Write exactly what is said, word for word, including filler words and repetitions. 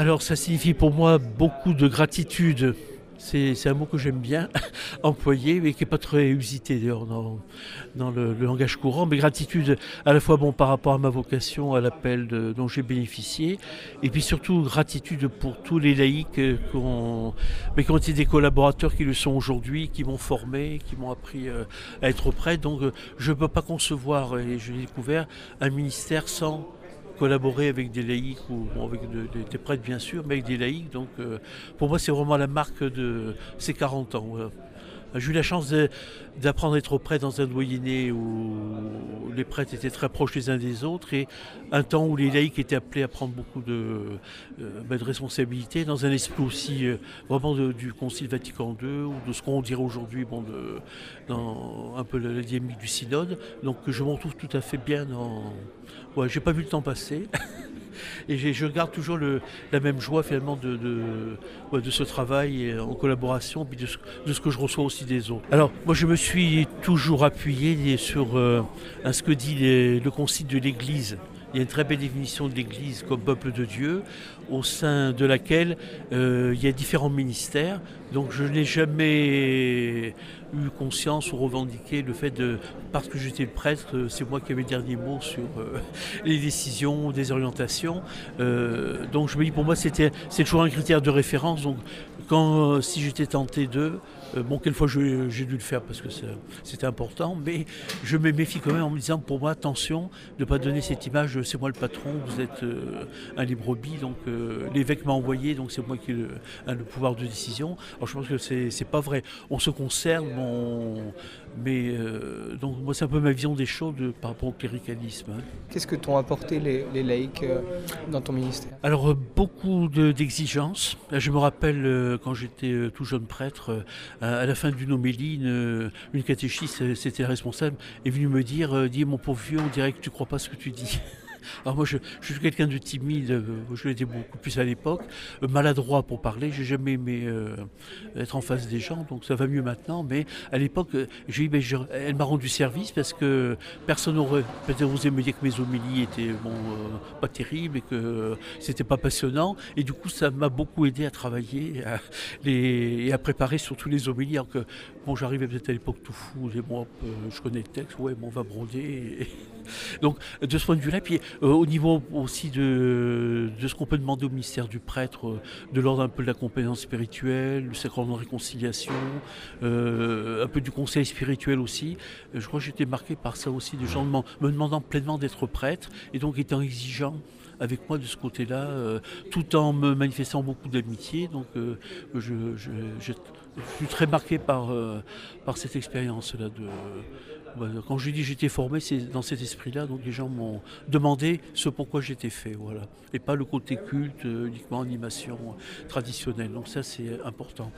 Alors ça signifie pour moi beaucoup de gratitude. C'est, c'est un mot que j'aime bien employer, mais qui n'est pas très usité d'ailleurs dans, dans le, le langage courant. Mais gratitude à la fois bon, par rapport à ma vocation, à l'appel de, dont j'ai bénéficié, et puis surtout gratitude pour tous les laïcs qui ont, mais qui ont été des collaborateurs qui le sont aujourd'hui, qui m'ont formé, qui m'ont appris à être prêt. Donc je ne peux pas concevoir, et je l'ai découvert, un ministère sans collaborer avec des laïcs ou avec de, de, des prêtres bien sûr, mais avec des laïcs. Donc euh, pour moi c'est vraiment la marque de ces quarante ans. Voilà. J'ai eu la chance de, d'apprendre à être prêtre dans un doyenné où les prêtres étaient très proches les uns des autres, et un temps où les laïcs étaient appelés à prendre beaucoup de, de responsabilités, dans un esprit aussi vraiment de, du Concile Vatican deux ou de ce qu'on dirait aujourd'hui bon, de, dans un peu la, la dynamique du synode. Donc je m'en trouve tout à fait bien dans... Ouais, j'ai pas vu le temps passer. Et je garde toujours le, la même joie finalement de, de, ouais, de ce travail en collaboration, puis de ce, de ce que je reçois aussi des autres. Alors moi je me suis toujours appuyé sur euh, à ce que dit les, le Concile de l'Église. Il y a une très belle définition de l'Église comme peuple de Dieu, au sein de laquelle euh, il y a différents ministères. Donc je n'ai jamais eu conscience ou revendiqué le fait de, parce que j'étais le prêtre, c'est moi qui avais le dernier mot sur euh, les décisions, des orientations. Euh, donc je me dis, pour moi, c'était, c'est toujours un critère de référence. Donc quand, euh, si j'étais tenté de... Bon, quelquefois je, j'ai dû le faire parce que c'est, c'était important, mais je me méfie quand même en me disant, pour moi, attention de ne pas donner cette image de c'est moi le patron, vous êtes euh, un des brebis, donc euh, l'évêque m'a envoyé, donc c'est moi qui ai le, le pouvoir de décision. Alors je pense que c'est, c'est pas vrai. On se concerne, on... mais euh, donc moi c'est un peu ma vision des choses de, par rapport au cléricalisme. Hein. Qu'est-ce que t'ont apporté les, les laïcs euh, dans ton ministère? Alors euh, beaucoup de, d'exigences. Je me rappelle euh, quand j'étais euh, tout jeune prêtre. Euh, À la fin d'une homélie, une, une catéchiste, c'était la responsable, est venue me dire « Dis, mon pauvre vieux, on dirait que tu ne crois pas ce que tu dis. » Alors moi, je, je suis quelqu'un de timide, je l'étais beaucoup plus à l'époque, maladroit pour parler, j'ai jamais aimé euh, être en face des gens, donc ça va mieux maintenant, mais à l'époque, j'ai dit, ben, je, elle m'a rendu service parce que personne n'aurait, peut-être osé me dire que mes homélies étaient bon, euh, pas terribles et que euh, c'était pas passionnant, et du coup, ça m'a beaucoup aidé à travailler à les, et à préparer surtout les homélies, alors que bon, j'arrivais peut-être à l'époque tout fou, et bon, hop, euh, je connais le texte, ouais, bon, on va broder, et... donc de ce point de vue-là, puis euh, au niveau aussi de, de ce qu'on peut demander au ministère du prêtre, euh, de l'ordre un peu de la compétence spirituelle, du sacrement de réconciliation, euh, un peu du conseil spirituel aussi. Euh, je crois que j'étais marqué par ça aussi, des gens me demandant pleinement d'être prêtre et donc étant exigeant avec moi de ce côté-là, euh, tout en me manifestant beaucoup d'amitié. Donc euh, je, je, je, je suis très marqué par, euh, par cette expérience-là de... Quand je dis j'étais formé, c'est dans cet esprit-là, donc les gens m'ont demandé ce pourquoi j'étais fait, voilà. Et pas le côté culte, uniquement animation traditionnelle, donc ça c'est important.